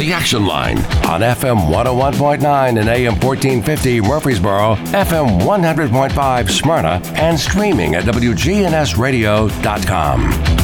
The Action Line on FM 101.9 and AM 1450 Murfreesboro, FM 100.5 Smyrna, and streaming at WGNSradio.com.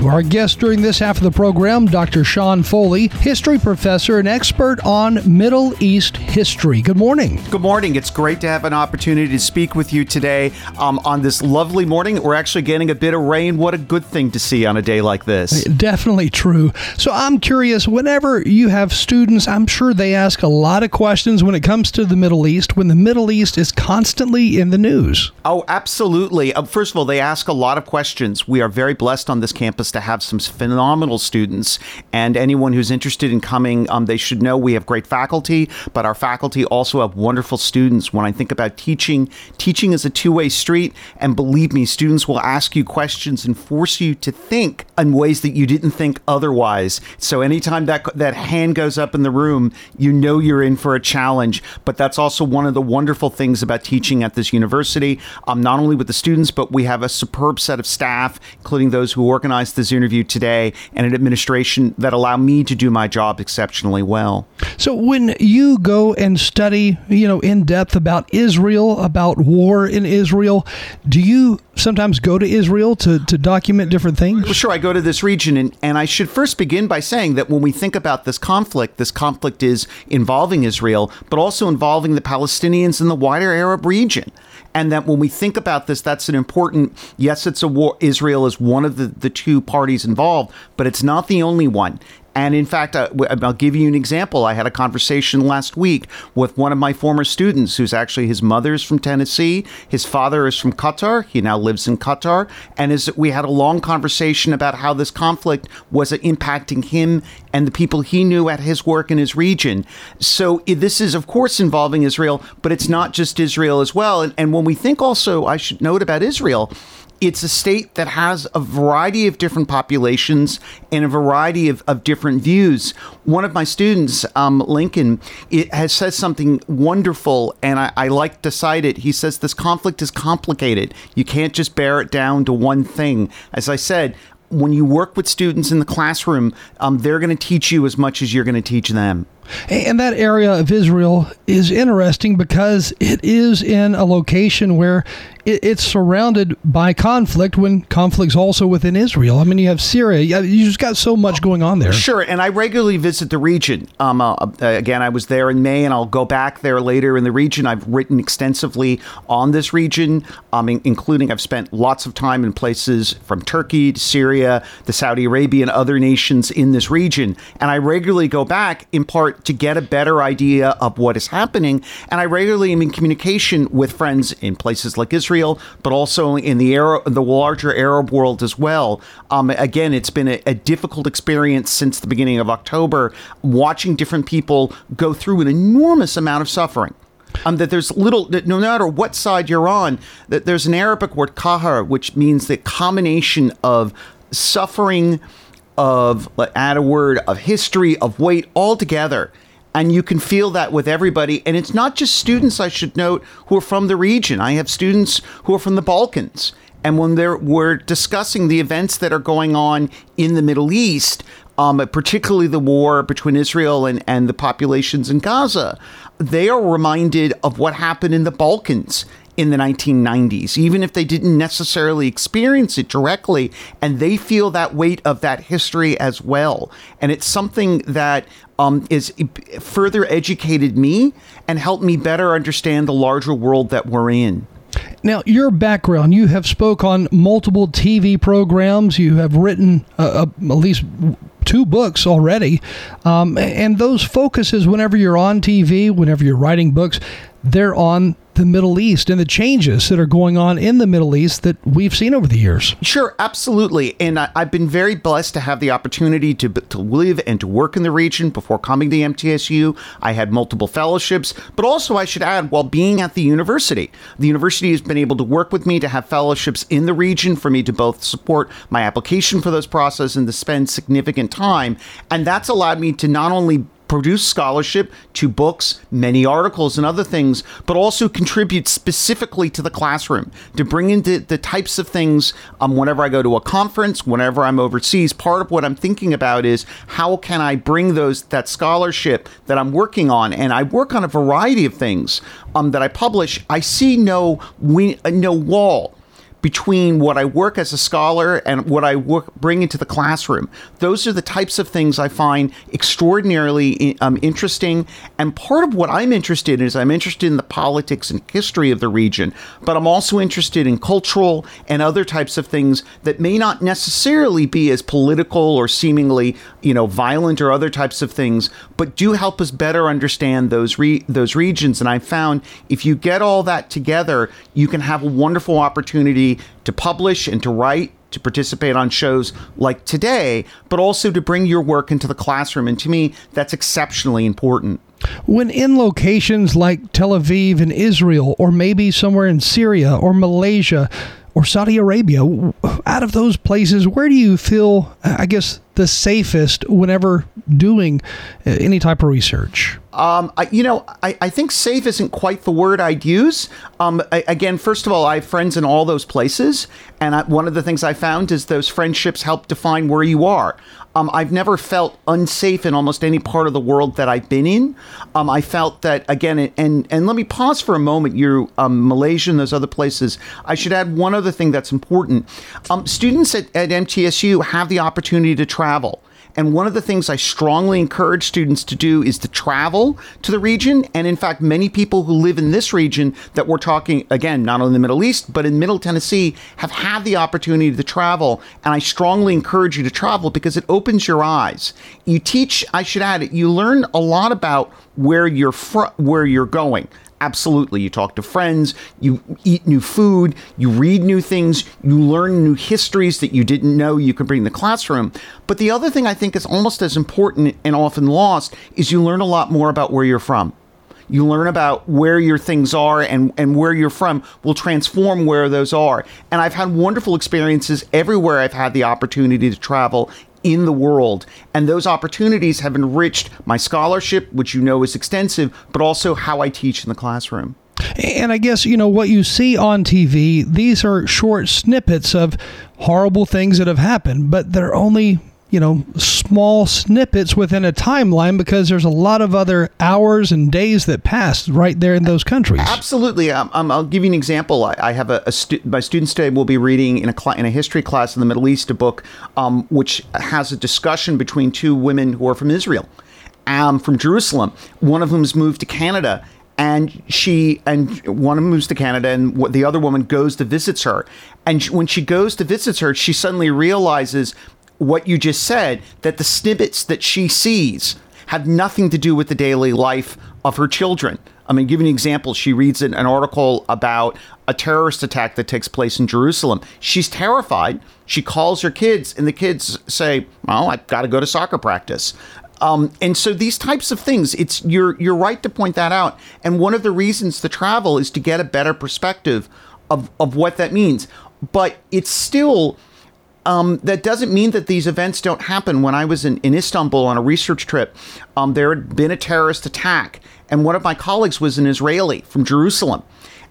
Our guest during this half of the program, Dr. Sean Foley, history professor and expert on Middle East history. Good morning. Good morning. It's great to have an opportunity to speak with you today on this lovely morning. We're actually getting a bit of rain. What a good thing to see on a day like this. Definitely true. So I'm curious, whenever you have students, I'm sure they ask a lot of questions when it comes to the Middle East, when the Middle East is constantly in the news. Oh, absolutely. First of all, they ask a lot of questions. We are very blessed on this campus to have some phenomenal students, and anyone who's interested in coming, they should know we have great faculty, but our faculty also have wonderful students. When I think about teaching is a two-way street, and believe me, students will ask you questions and force you to think in ways that you didn't think otherwise. So anytime that hand goes up in the room, you know you're in for a challenge. But that's also one of the wonderful things about teaching at this university, not only with the students, but we have a superb set of staff, including those who organize this interview today, and an administration that allow me to do my job exceptionally well. So when you go and study, in depth about Israel, about war in Israel, do you sometimes go to Israel to document different things? Well, sure, I go to this region, and I should first begin by saying that when we think about this conflict is involving Israel, but also involving the Palestinians and the wider Arab region. And that when we think about this, that's an important, yes, it's a war. Israel is one of the two parties involved, but it's not the only one. And in fact, I'll give you an example. I had a conversation last week with one of my former students who's actually, his mother's from Tennessee. His father is from Qatar. He now lives in Qatar. And we had a long conversation about how this conflict was impacting him and the people he knew at his work in his region. So this is, of course, involving Israel, but it's not just Israel as well. And when we think also, I should note about Israel, it's a state that has a variety of different populations and a variety of different views. One of my students, Lincoln, says something wonderful, and I like to cite it. He says, this conflict is complicated. You can't just bear it down to one thing. As I said, when you work with students in the classroom, they're going to teach you as much as you're going to teach them. And that area of Israel is interesting because it is in a location where it's surrounded by conflict, when conflict's also within Israel. I mean, you have Syria. You just got so much going on there. Sure, and I regularly visit the region. Again, I was there in May, and I'll go back there later in the region. I've written extensively on this region, including I've spent lots of time in places from Turkey to Syria, to Saudi Arabia, and other nations in this region. And I regularly go back, in part, to get a better idea of what is happening. And I regularly am in communication with friends in places like Israel, but also in the larger Arab world as well. Again, it's been a difficult experience since the beginning of October, watching different people go through an enormous amount of suffering. That there's little, that no matter what side you're on, that there's an Arabic word, kahar, which means the combination of suffering, of history, of weight, all together. And you can feel that with everybody. And it's not just students, I should note, who are from the region. I have students who are from the Balkans. And when we're discussing the events that are going on in the Middle East, particularly the war between Israel and the populations in Gaza, they are reminded of what happened in the Balkans in the 1990s, even if they didn't necessarily experience it directly, and they feel that weight of that history as well. And it's something that is further educated me and helped me better understand the larger world that we're in. Now, your background, you have spoke on multiple TV programs, you have written at least two books already, and those focuses, whenever you're on TV, whenever you're writing books, they're on the Middle East and the changes that are going on in the Middle East that we've seen over the years. Sure, absolutely. And I've been very blessed to have the opportunity to live and to work in the region before coming to MTSU. I had multiple fellowships, but also I should add, while being at the university has been able to work with me to have fellowships in the region for me to both support my application for those processes and to spend significant time. And that's allowed me to not only produce scholarship to books, many articles and other things, but also contribute specifically to the classroom to bring in the types of things whenever I go to a conference, whenever I'm overseas. Part of what I'm thinking about is how can I bring that scholarship that I'm working on, and I work on a variety of things that I publish. I see no wall between what I work as a scholar and what I bring into the classroom. Those are the types of things I find extraordinarily interesting. And part of what I'm interested in is I'm interested in the politics and history of the region, but I'm also interested in cultural and other types of things that may not necessarily be as political or seemingly, violent or other types of things, but do help us better understand those regions. And I found if you get all that together, you can have a wonderful opportunity to publish and to write, to participate on shows like today, but also to bring your work into the classroom. And to me, that's exceptionally important. When in locations like Tel Aviv in Israel, or maybe somewhere in Syria or Malaysia or Saudi Arabia, out of those places, where do you feel, the safest whenever doing any type of research? I think safe isn't quite the word I'd use. First of all, I have friends in all those places. And one of the things I found is those friendships help define where you are. I've never felt unsafe in almost any part of the world that I've been in. I felt that, and let me pause for a moment, Malaysia and those other places. I should add one other thing that's important. Students at MTSU have the opportunity to travel. And one of the things I strongly encourage students to do is to travel to the region. And in fact, many people who live in this region that we're talking, again, not only in the Middle East, but in Middle Tennessee, have had the opportunity to travel. And I strongly encourage you to travel because it opens your eyes. You teach, I should add it, you learn a lot about where you're going. Absolutely. You talk to friends, you eat new food, you read new things, you learn new histories that you didn't know you could bring to the classroom. But the other thing I think is almost as important and often lost is you learn a lot more about where you're from. You learn about where your things are and where you're from will transform where those are. And I've had wonderful experiences everywhere I've had the opportunity to travel in the world. And those opportunities have enriched my scholarship, which is extensive, but also how I teach in the classroom. And I guess, what you see on TV, these are short snippets of horrible things that have happened, but they're only, small snippets within a timeline because there's a lot of other hours and days that pass right there in those countries. Absolutely. I'll give you an example. I have my students today will be reading in a history class in the Middle East a book which has a discussion between two women who are from Israel, from Jerusalem, one of whom's moved to Canada. And one moves to Canada, and the other woman goes to visit her. And when she goes to visit her, she suddenly realizes what you just said, that the snippets that she sees have nothing to do with the daily life of her children. Give you an example. She reads an article about a terrorist attack that takes place in Jerusalem. She's terrified. She calls her kids, and the kids say, well, I've got to go to soccer practice. And so these types of things, you're right to point that out. And one of the reasons to travel is to get a better perspective of what that means. But it's still... that doesn't mean that these events don't happen. When I was in Istanbul on a research trip, there had been a terrorist attack. And one of my colleagues was an Israeli from Jerusalem.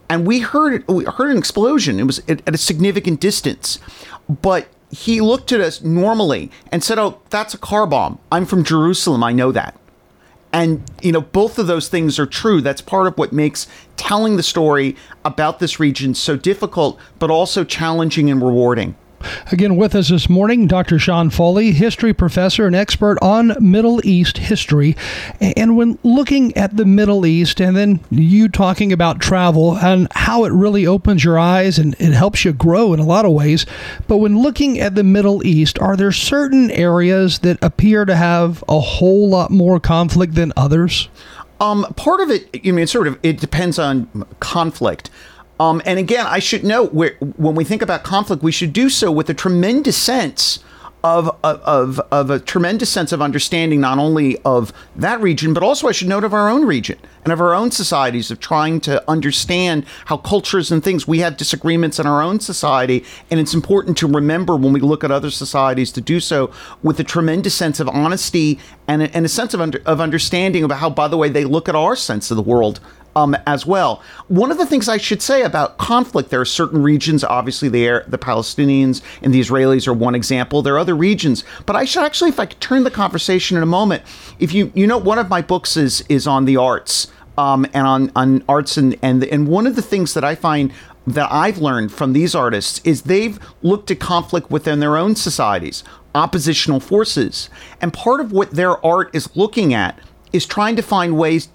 And we heard an explosion. It was at a significant distance. But he looked at us normally and said, oh, that's a car bomb. I'm from Jerusalem. I know that. And, both of those things are true. That's part of what makes telling the story about this region so difficult, but also challenging and rewarding. Again, with us this morning, Dr. Sean Foley, history professor and expert on Middle East history. And when looking at the Middle East, and then you talking about travel and how it really opens your eyes and it helps you grow in a lot of ways. But when looking at the Middle East, are there certain areas that appear to have a whole lot more conflict than others? Part of it, it depends on conflict. And again, I should note when we think about conflict, we should do so with a tremendous sense of a tremendous sense of understanding, not only of that region, but also I should note of our own region and of our own societies, of trying to understand how cultures and things, we have disagreements in our own society. And it's important to remember when we look at other societies to do so with a tremendous sense of honesty and a sense of understanding about how, by the way, they look at our sense of the world as well. One of the things I should say about conflict, there are certain regions, obviously the Palestinians and the Israelis are one example. There are other regions, but I should actually, if I could turn the conversation in a moment, if you know, one of my books is on the arts and on arts and one of the things that I find that I've learned from these artists is they've looked at conflict within their own societies, oppositional forces. And part of what their art is looking at is trying to find ways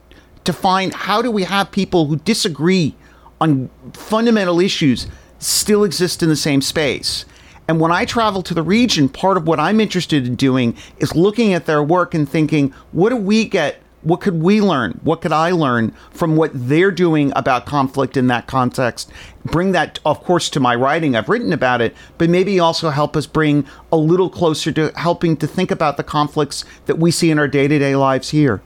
to find how do we have people who disagree on fundamental issues still exist in the same space. And when I travel to the region, part of what I'm interested in doing is looking at their work and thinking, what do we get? What could we learn? What could I learn from what they're doing about conflict in that context? Bring that, of course, to my writing. I've written about it, but maybe also help us bring a little closer to helping to think about the conflicts that we see in our day-to-day lives here.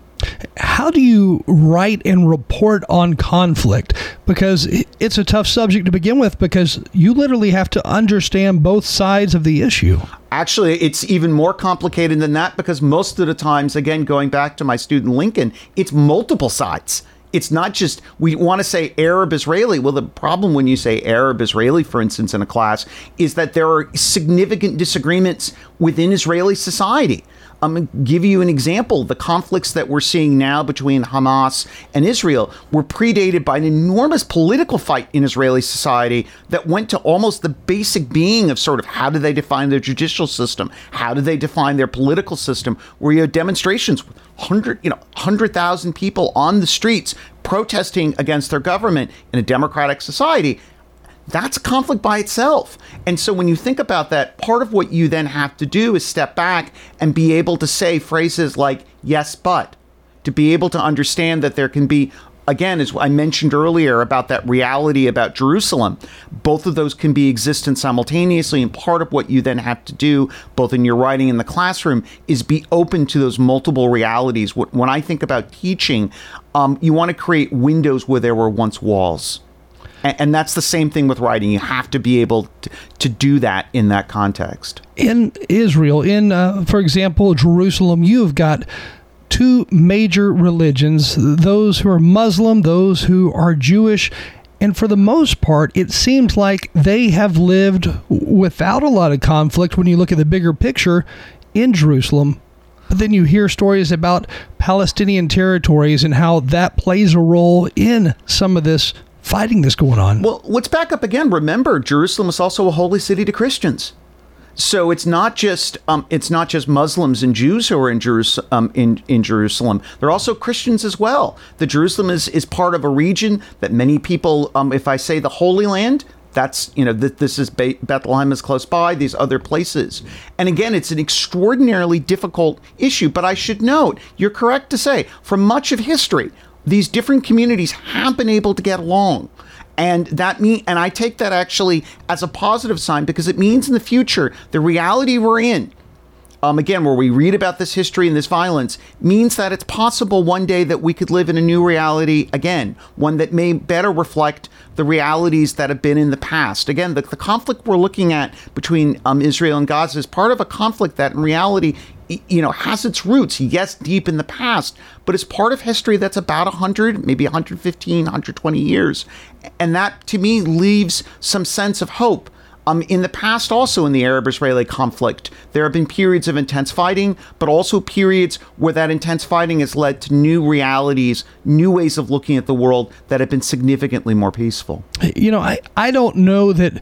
How do you write and report on conflict? Because it's a tough subject to begin with, because you literally have to understand both sides of the issue. Actually, it's even more complicated than that, because most of the times, again, going back to my student Lincoln, it's multiple sides. It's not just, we want to say Arab-Israeli. Well, the problem when you say Arab-Israeli, for instance, in a class, is that there are significant disagreements within Israeli society. I'm going to give you an example. The conflicts that we're seeing now between Hamas and Israel were predated by an enormous political fight in Israeli society that went to almost the basic being of sort of how do they define their judicial system? How do they define their political system? Where you have demonstrations with 100,000 people on the streets protesting against their government in a democratic society. That's conflict by itself. And so when you think about that, part of what you then have to do is step back and be able to say phrases like, yes, but, to be able to understand that there can be, again, as I mentioned earlier about that reality about Jerusalem, both of those can be existent simultaneously. And part of what you then have to do, both in your writing and the classroom, is be open to those multiple realities. When I think about teaching, you want to create windows where there were once walls. And that's the same thing with writing. You have to be able to do that in that context. In Israel, for example, Jerusalem, you've got two major religions, those who are Muslim, those who are Jewish. And for the most part, it seems like they have lived without a lot of conflict when you look at the bigger picture in Jerusalem. But then you hear stories about Palestinian territories and how that plays a role in some of this fighting that's going on. Well, let's back up again. Remember, Jerusalem is also a holy city to Christians. So it's not just Muslims and Jews who are in Jerusalem. They're also Christians as well. The Jerusalem is part of a region that many people, if I say the Holy Land, that's, you know, this is Bethlehem is close by, these other places. And again, it's an extraordinarily difficult issue. But I should note, you're correct to say, for much of history, these different communities have been able to get along. And and I take that actually as a positive sign, because it means in the future, the reality we're in, again, where we read about this history and this violence, means that it's possible one day that we could live in a new reality again, one that may better reflect the realities that have been in the past. Again, the conflict we're looking at between Israel and Gaza is part of a conflict that in reality, you know, has its roots, yes, deep in the past, but it's part of history that's about 100, maybe 115, 120 years. And that, to me, leaves some sense of hope. In the past, also in the Arab-Israeli conflict, there have been periods of intense fighting, but also periods where that intense fighting has led to new realities, new ways of looking at the world that have been significantly more peaceful. You know, I don't know that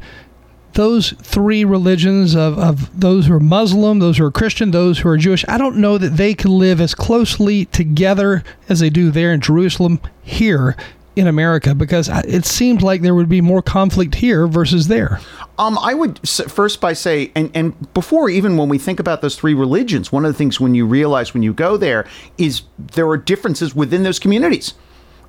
those three religions of those who are Muslim, those who are Christian, those who are Jewish, I don't know that they can live as closely together as they do there in Jerusalem here in America, because it seems like there would be more conflict here versus there. I would first by say, and before even when we think about those three religions, one of the things when you realize when you go there is there are differences within those communities.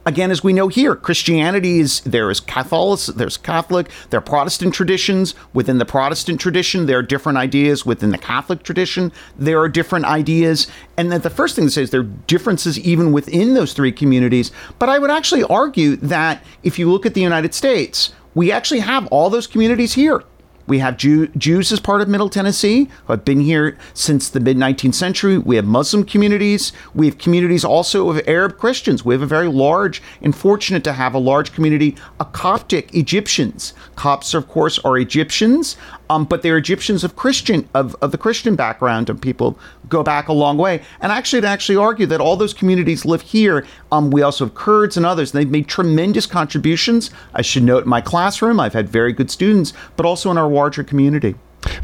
Again, as we know here, Christianity is, there is Catholic, there's Catholic, there are Protestant traditions. Within the Protestant tradition, there are different ideas. Within the Catholic tradition, there are different ideas. And that the first thing to say is there are differences even within those three communities. But I would actually argue that if you look at the United States, we actually have all those communities here. We have Jews as part of Middle Tennessee, who have been here since the mid-19th century. We have Muslim communities. We have communities also of Arab Christians. We have a very large, and fortunate to have a large community of Coptic Egyptians. Copts, of course, are Egyptians, but they're Egyptians of the Christian background, and people go back a long way. And actually, to actually argue that all those communities live here, we also have Kurds and others. And they've made tremendous contributions. I should note, in my classroom, I've had very good students, but also in our larger community.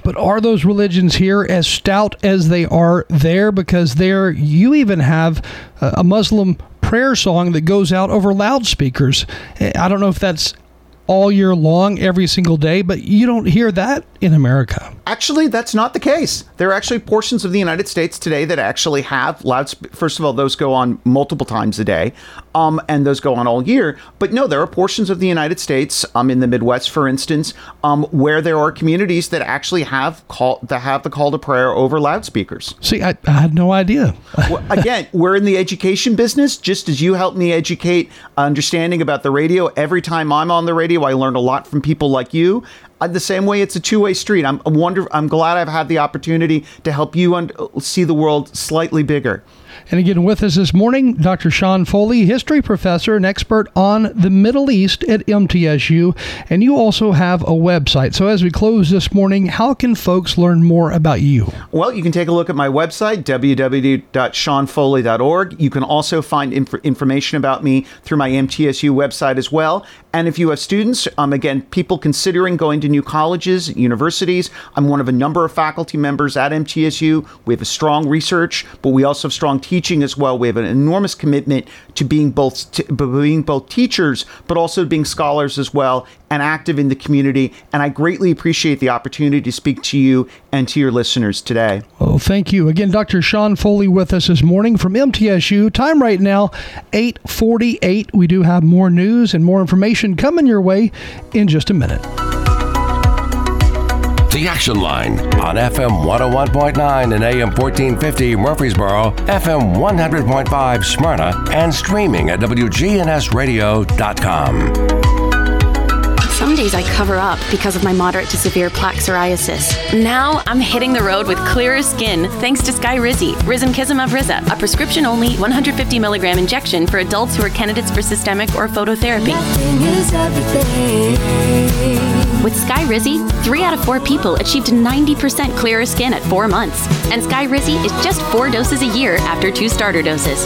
But are those religions here as stout as they are there? Because there you even have a Muslim prayer song that goes out over loudspeakers. I don't know if that's all year long, every single day, but you don't hear that in America. Actually, that's not the case. There are actually portions of the United States today that actually have loudspeakers. First of all, those go on multiple times a day, and those go on all year. But no, there are portions of the United States, in the Midwest, for instance, where there are communities that actually have the call to prayer over loudspeakers. See, I had no idea. Well, again, we're in the education business. Just as you helped me educate understanding about the radio, every time I'm on the radio, I learned a lot from people like you. The same way, it's a two-way street. I'm glad I've had the opportunity to help you see the world slightly bigger. And again, with us this morning, Dr. Sean Foley, history professor and expert on the Middle East at MTSU. And you also have a website. So as we close this morning, how can folks learn more about you? Well, you can take a look at my website, www.seanfoley.org. You can also find information about me through my MTSU website as well. And if you have students, again, people considering going to new colleges, universities, I'm one of a number of faculty members at MTSU. We have a strong research, but we also have strong teaching as well. We have an enormous commitment to being both teachers, but also being scholars as well, and active in the community. And I greatly appreciate the opportunity to speak to you and to your listeners today. Well, thank you. Again, Dr. Sean Foley with us this morning from MTSU. Time right now, 8:48. We do have more news and more information coming your way in just a minute. The Action Line on FM 101.9 and AM 1450 Murfreesboro, FM 100.5 Smyrna, and streaming at WGNSradio.com. Some days I cover up because of my moderate to severe plaque psoriasis. Now I'm hitting the road with clearer skin thanks to Skyrizi, Rizem Kismav of Rizza, a prescription-only 150 milligram injection for adults who are candidates for systemic or phototherapy. Nothing is everything. With Skyrizi, 3 out of 4 people achieved 90% clearer skin at 4 months. And Skyrizi is just 4 doses a year after 2 starter doses.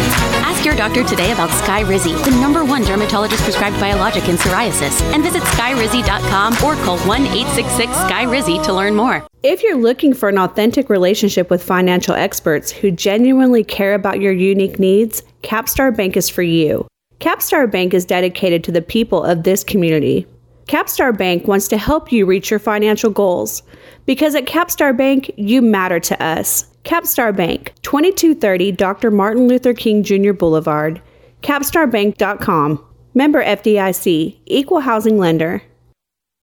Ask your doctor today about Skyrizi, the number 1 dermatologist prescribed biologic in psoriasis, and visit skyrizi.com or call 1-866-SKYRIZI to learn more. If you're looking for an authentic relationship with financial experts who genuinely care about your unique needs, Capstar Bank is for you. Capstar Bank is dedicated to the people of this community. Capstar Bank wants to help you reach your financial goals, because at Capstar Bank, you matter to us. Capstar Bank, 2230 Dr. Martin Luther King Jr. Boulevard, capstarbank.com. Member FDIC, Equal Housing Lender.